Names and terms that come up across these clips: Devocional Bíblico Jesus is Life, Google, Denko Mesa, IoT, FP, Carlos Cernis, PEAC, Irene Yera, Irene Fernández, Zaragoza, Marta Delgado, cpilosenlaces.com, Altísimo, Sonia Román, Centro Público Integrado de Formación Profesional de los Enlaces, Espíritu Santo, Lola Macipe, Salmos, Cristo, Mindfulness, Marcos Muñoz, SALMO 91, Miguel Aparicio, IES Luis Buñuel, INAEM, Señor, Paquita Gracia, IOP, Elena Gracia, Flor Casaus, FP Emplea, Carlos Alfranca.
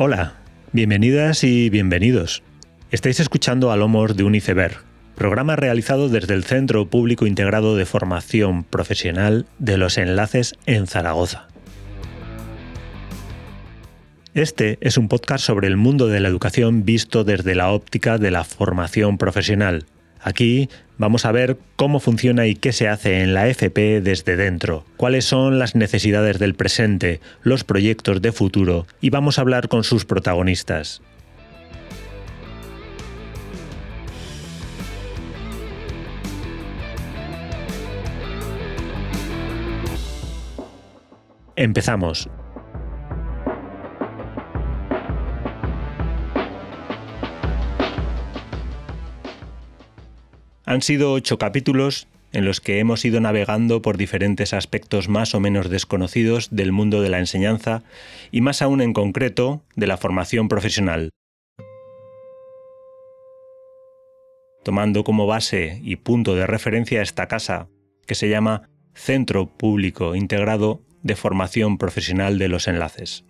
Hola, bienvenidas y bienvenidos. Estáis escuchando a Lomos de un Iceberg, programa realizado desde el Centro Público Integrado de Formación Profesional de los Enlaces en Zaragoza. Este es un podcast sobre el mundo de la educación visto desde la óptica de la formación profesional. Aquí vamos a ver cómo funciona y qué se hace en la FP desde dentro, cuáles son las necesidades del presente, los proyectos de futuro, y vamos a hablar con sus protagonistas. Empezamos. Han sido 8 capítulos en los que hemos ido navegando por diferentes aspectos más o menos desconocidos del mundo de la enseñanza y más aún en concreto de la formación profesional. Tomando como base y punto de referencia esta casa, que se llama Centro Público Integrado de Formación Profesional de los Enlaces.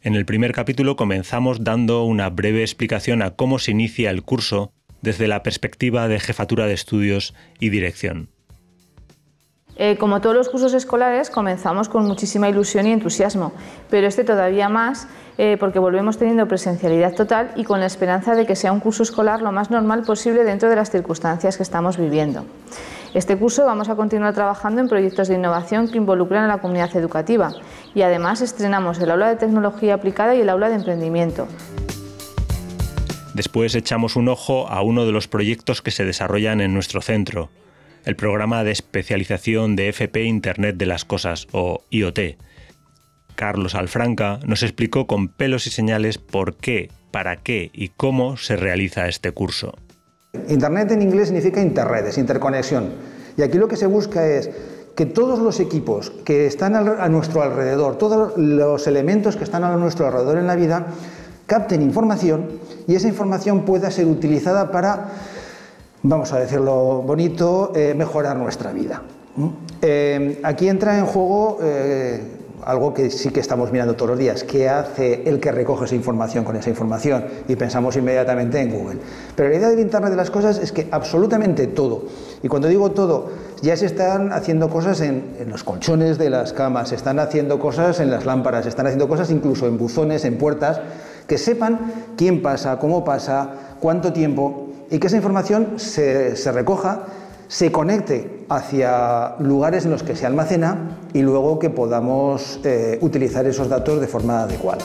En el primer capítulo comenzamos dando una breve explicación a cómo se inicia el curso desde la perspectiva de Jefatura de Estudios y Dirección. Como todos los cursos escolares, comenzamos con muchísima ilusión y entusiasmo, pero este todavía más porque volvemos teniendo presencialidad total y con la esperanza de que sea un curso escolar lo más normal posible dentro de las circunstancias que estamos viviendo. Este curso vamos a continuar trabajando en proyectos de innovación que involucran a la comunidad educativa y además estrenamos el aula de tecnología aplicada y el aula de emprendimiento. Después echamos un ojo a uno de los proyectos que se desarrollan en nuestro centro, el programa de especialización de FP Internet de las Cosas, o IoT. Carlos Alfranca nos explicó con pelos y señales por qué, para qué y cómo se realiza este curso. Internet en inglés significa interredes, interconexión. Y aquí lo que se busca es que todos los equipos que están a nuestro alrededor, todos los elementos que están a nuestro alrededor en la vida, capten información y esa información pueda ser utilizada para, vamos a decirlo bonito, mejorar nuestra vida. Aquí entra en juego algo que sí que estamos mirando todos los días, qué hace el que recoge esa información con esa información, y pensamos inmediatamente en Google. Pero la idea del Internet de las Cosas es que absolutamente todo, y cuando digo todo, ya se están haciendo cosas en los colchones de las camas, se están haciendo cosas en las lámparas, se están haciendo cosas incluso en buzones, en puertas, que sepan quién pasa, cómo pasa, cuánto tiempo, y que esa información se recoja, se conecte hacia lugares en los que se almacena y luego que podamos utilizar esos datos de forma adecuada.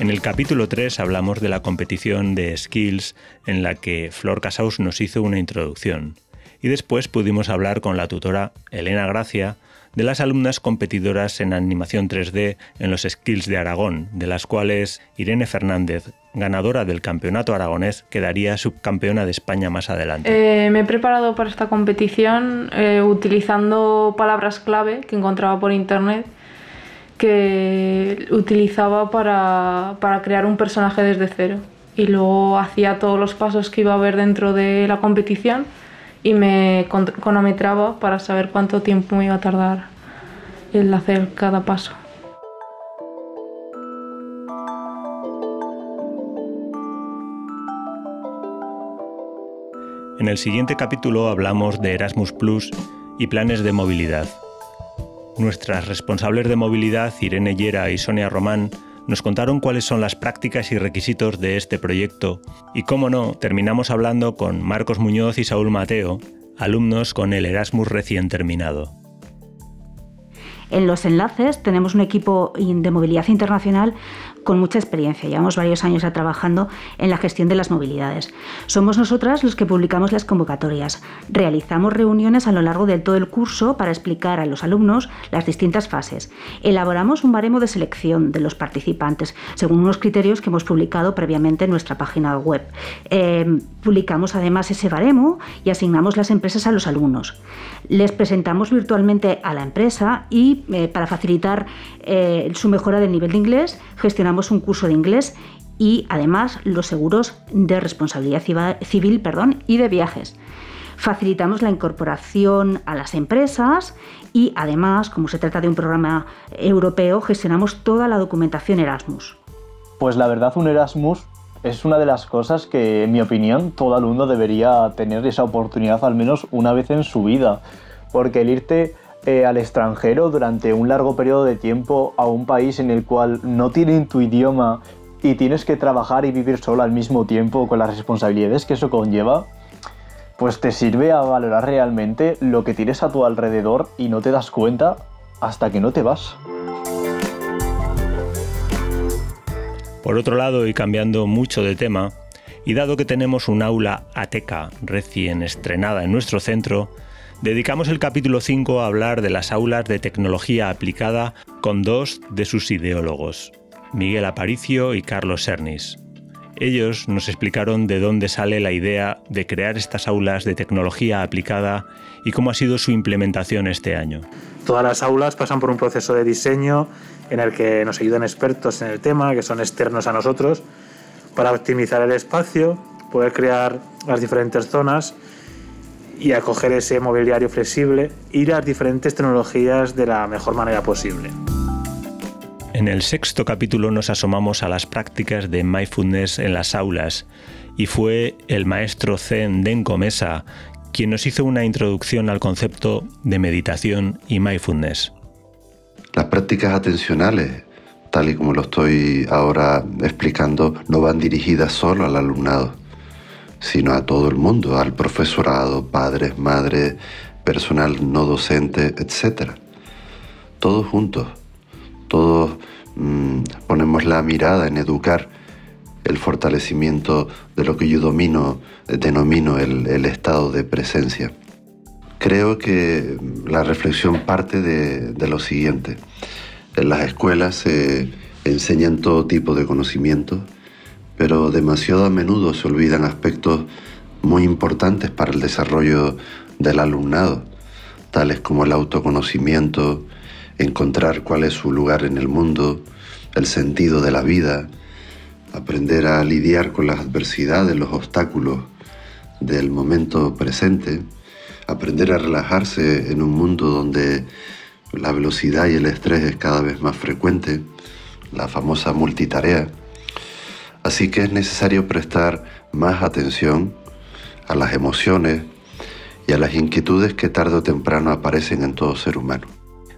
En el capítulo 3 hablamos de la competición de skills en la que Flor Casaus nos hizo una introducción, y después pudimos hablar con la tutora Elena Gracia de las alumnas competidoras en animación 3D en los Skills de Aragón, de las cuales Irene Fernández, ganadora del campeonato aragonés, quedaría subcampeona de España más adelante. Me he preparado para esta competición utilizando palabras clave que encontraba por internet, que utilizaba para crear un personaje desde cero. Y luego hacía todos los pasos que iba a haber dentro de la competición y me cronometraba para saber cuánto tiempo me iba a tardar en hacer cada paso. En el siguiente capítulo hablamos de Erasmus Plus y planes de movilidad. Nuestras responsables de movilidad, Irene Yera y Sonia Román, nos contaron cuáles son las prácticas y requisitos de este proyecto y, cómo no, terminamos hablando con Marcos Muñoz y Saúl Mateo, alumnos con el Erasmus recién terminado. En los enlaces tenemos un equipo de movilidad internacional con mucha experiencia. Llevamos varios años trabajando en la gestión de las movilidades. Somos nosotras los que publicamos las convocatorias. Realizamos reuniones a lo largo de todo el curso para explicar a los alumnos las distintas fases. Elaboramos un baremo de selección de los participantes según unos criterios que hemos publicado previamente en nuestra página web. Publicamos además ese baremo y asignamos las empresas a los alumnos. Les presentamos virtualmente a la empresa y para facilitar su mejora del nivel de inglés, gestionamos un curso de inglés y además los seguros de responsabilidad civil y de viajes. facilitamos la incorporación a las empresas y además, como se trata de un programa europeo, gestionamos toda la documentación Erasmus. Pues la verdad, un Erasmus es una de las cosas que, en mi opinión, todo alumno debería tener esa oportunidad al menos una vez en su vida, porque el irte al extranjero durante un largo periodo de tiempo a un país en el cual no tienen tu idioma y tienes que trabajar y vivir solo al mismo tiempo con las responsabilidades que eso conlleva, pues te sirve a valorar realmente lo que tienes a tu alrededor y no te das cuenta hasta que no te vas. Por otro lado, y cambiando mucho de tema, y dado que tenemos un aula ATECA recién estrenada en nuestro centro, dedicamos el capítulo 5 a hablar de las aulas de tecnología aplicada con dos de sus ideólogos, Miguel Aparicio y Carlos Cernis. Ellos nos explicaron de dónde sale la idea de crear estas aulas de tecnología aplicada y cómo ha sido su implementación este año. Todas las aulas pasan por un proceso de diseño en el que nos ayudan expertos en el tema, que son externos a nosotros, para optimizar el espacio, poder crear las diferentes zonas y acoger ese mobiliario flexible y las diferentes tecnologías de la mejor manera posible. En el sexto capítulo nos asomamos a las prácticas de mindfulness en las aulas y fue el maestro zen Denko Mesa quien nos hizo una introducción al concepto de meditación y mindfulness. Las prácticas atencionales, tal y como lo estoy ahora explicando, no van dirigidas solo al alumnado, sino a todo el mundo, al profesorado, padres, madres, personal no docente, etc. Todos juntos. Todos ponemos la mirada en educar el fortalecimiento de lo que yo denomino el estado de presencia. Creo que la reflexión parte de lo siguiente. En las escuelas se enseñan todo tipo de conocimientos, pero demasiado a menudo se olvidan aspectos muy importantes para el desarrollo del alumnado, tales como el autoconocimiento, encontrar cuál es su lugar en el mundo, el sentido de la vida, aprender a lidiar con las adversidades, los obstáculos del momento presente, aprender a relajarse en un mundo donde la velocidad y el estrés es cada vez más frecuente, la famosa multitarea. Así que es necesario prestar más atención a las emociones y a las inquietudes que tarde o temprano aparecen en todo ser humano.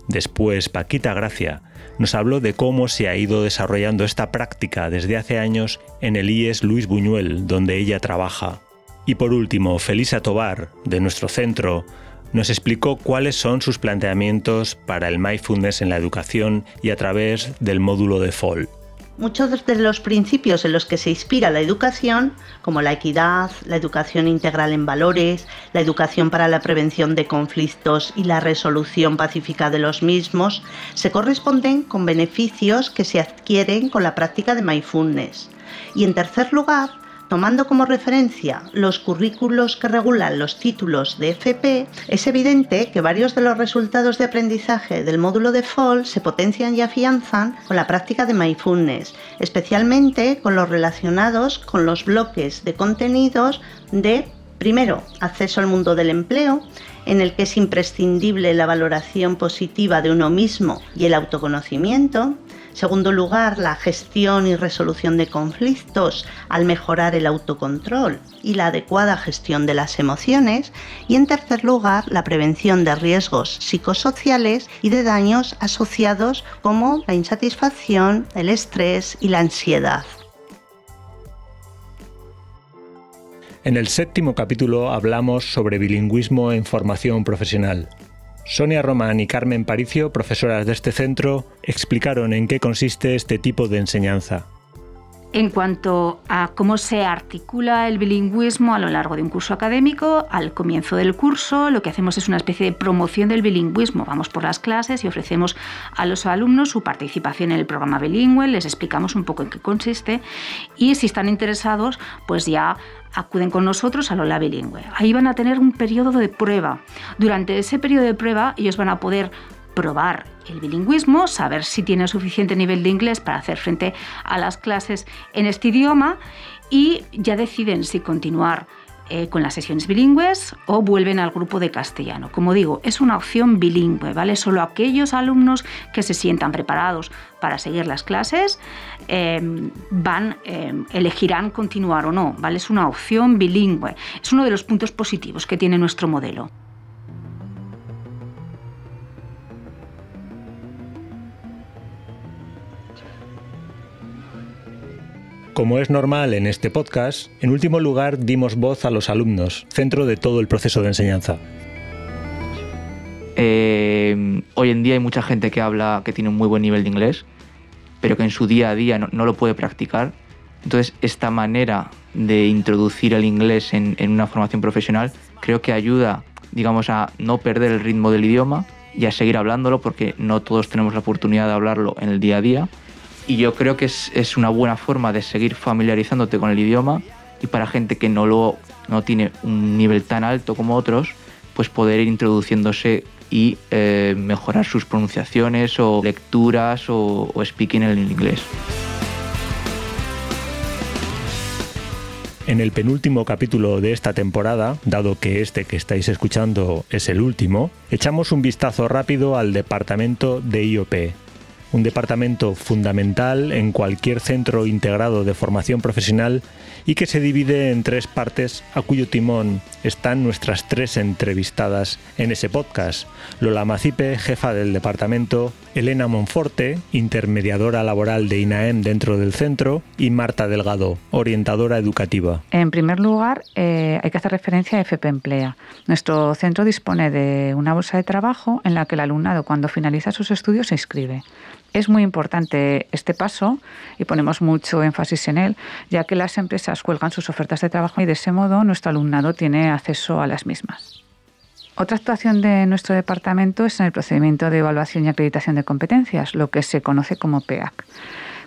Después, Paquita Gracia nos habló de cómo se ha ido desarrollando esta práctica desde hace años en el IES Luis Buñuel, donde ella trabaja. Y por último, Felisa Tobar, de nuestro centro, nos explicó cuáles son sus planteamientos para el mindfulness en la educación y a través del módulo de FOL. Muchos de los principios en los que se inspira la educación, como la equidad, la educación integral en valores, la educación para la prevención de conflictos y la resolución pacífica de los mismos, se corresponden con beneficios que se adquieren con la práctica de mindfulness. Y en tercer lugar, tomando como referencia los currículos que regulan los títulos de FP, es evidente que varios de los resultados de aprendizaje del módulo de FOL se potencian y afianzan con la práctica de mindfulness, especialmente con los relacionados con los bloques de contenidos de, primero, acceso al mundo del empleo, en el que es imprescindible la valoración positiva de uno mismo y el autoconocimiento. Segundo lugar, la gestión y resolución de conflictos al mejorar el autocontrol y la adecuada gestión de las emociones. Y en tercer lugar, la prevención de riesgos psicosociales y de daños asociados como la insatisfacción, el estrés y la ansiedad. En el séptimo capítulo hablamos sobre bilingüismo en formación profesional. Sonia Román y Carmen Paricio, profesoras de este centro, explicaron en qué consiste este tipo de enseñanza. En cuanto a cómo se articula el bilingüismo a lo largo de un curso académico, al comienzo del curso lo que hacemos es una especie de promoción del bilingüismo. Vamos por las clases y ofrecemos a los alumnos su participación en el programa bilingüe, les explicamos un poco en qué consiste y si están interesados, pues ya acuden con nosotros a la aula bilingüe. Ahí van a tener un periodo de prueba. Durante ese periodo de prueba ellos van a poder probar el bilingüismo, saber si tienen suficiente nivel de inglés para hacer frente a las clases en este idioma y ya deciden si continuar con las sesiones bilingües o vuelven al grupo de castellano. Como digo, es una opción bilingüe, ¿vale? Solo aquellos alumnos que se sientan preparados para seguir las clases elegirán continuar o no, ¿vale? Es una opción bilingüe. Es uno de los puntos positivos que tiene nuestro modelo. Como es normal en este podcast, en último lugar dimos voz a los alumnos, centro de todo el proceso de enseñanza. Hoy en día hay mucha gente que habla, que tiene un muy buen nivel de inglés, pero que en su día a día no lo puede practicar. Entonces, esta manera de introducir el inglés en una formación profesional creo que ayuda, digamos, a no perder el ritmo del idioma y a seguir hablándolo, porque no todos tenemos la oportunidad de hablarlo en el día a día. Y yo creo que es una buena forma de seguir familiarizándote con el idioma, y para gente que no tiene un nivel tan alto como otros, pues poder ir introduciéndose y mejorar sus pronunciaciones o lecturas o speaking en el inglés. En el penúltimo capítulo de esta temporada, dado que este que estáis escuchando es el último, echamos un vistazo rápido al departamento de IOP. Un departamento fundamental en cualquier centro integrado de formación profesional y que se divide en tres partes, a cuyo timón están nuestras tres entrevistadas en ese podcast: Lola Macipe, jefa del departamento; Elena Monforte, intermediadora laboral de INAEM dentro del centro; y Marta Delgado, orientadora educativa. En primer lugar, hay que hacer referencia a FP Emplea. Nuestro centro dispone de una bolsa de trabajo en la que el alumnado, cuando finaliza sus estudios, se inscribe. Es muy importante este paso y ponemos mucho énfasis en él, ya que las empresas cuelgan sus ofertas de trabajo y de ese modo nuestro alumnado tiene acceso a las mismas. Otra actuación de nuestro departamento es en el procedimiento de evaluación y acreditación de competencias, lo que se conoce como PEAC.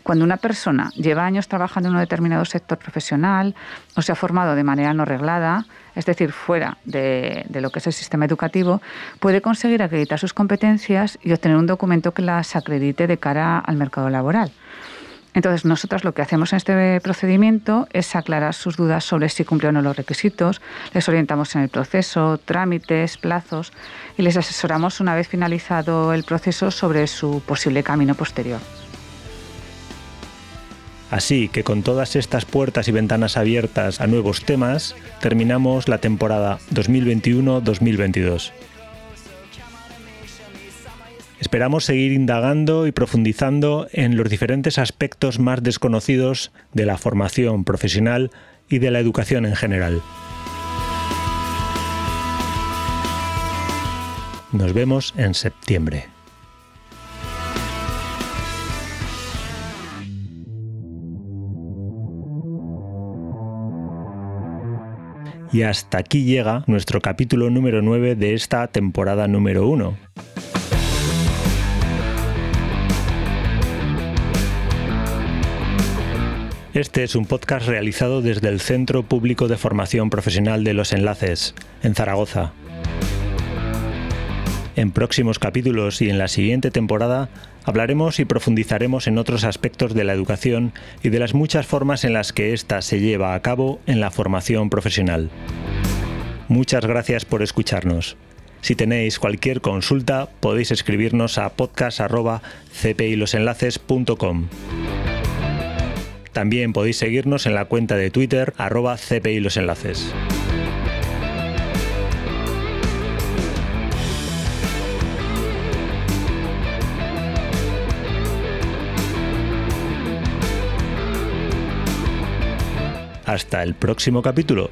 Cuando una persona lleva años trabajando en un determinado sector profesional o se ha formado de manera no reglada, es decir, fuera de lo que es el sistema educativo, puede conseguir acreditar sus competencias y obtener un documento que las acredite de cara al mercado laboral. Entonces, nosotros lo que hacemos en este procedimiento es aclarar sus dudas sobre si cumple o no los requisitos, les orientamos en el proceso, trámites, plazos, y les asesoramos una vez finalizado el proceso sobre su posible camino posterior. Así que con todas estas puertas y ventanas abiertas a nuevos temas, terminamos la temporada 2021-2022. Esperamos seguir indagando y profundizando en los diferentes aspectos más desconocidos de la formación profesional y de la educación en general. Nos vemos en septiembre. Y hasta aquí llega nuestro capítulo número 9 de esta temporada número 1. Este es un podcast realizado desde el Centro Público de Formación Profesional de los Enlaces, en Zaragoza. En próximos capítulos y en la siguiente temporada hablaremos y profundizaremos en otros aspectos de la educación y de las muchas formas en las que ésta se lleva a cabo en la formación profesional. Muchas gracias por escucharnos. Si tenéis cualquier consulta, podéis escribirnos a podcast@cpilosenlaces.com. También podéis seguirnos en la cuenta de Twitter @cpilosenlaces. Hasta el próximo capítulo.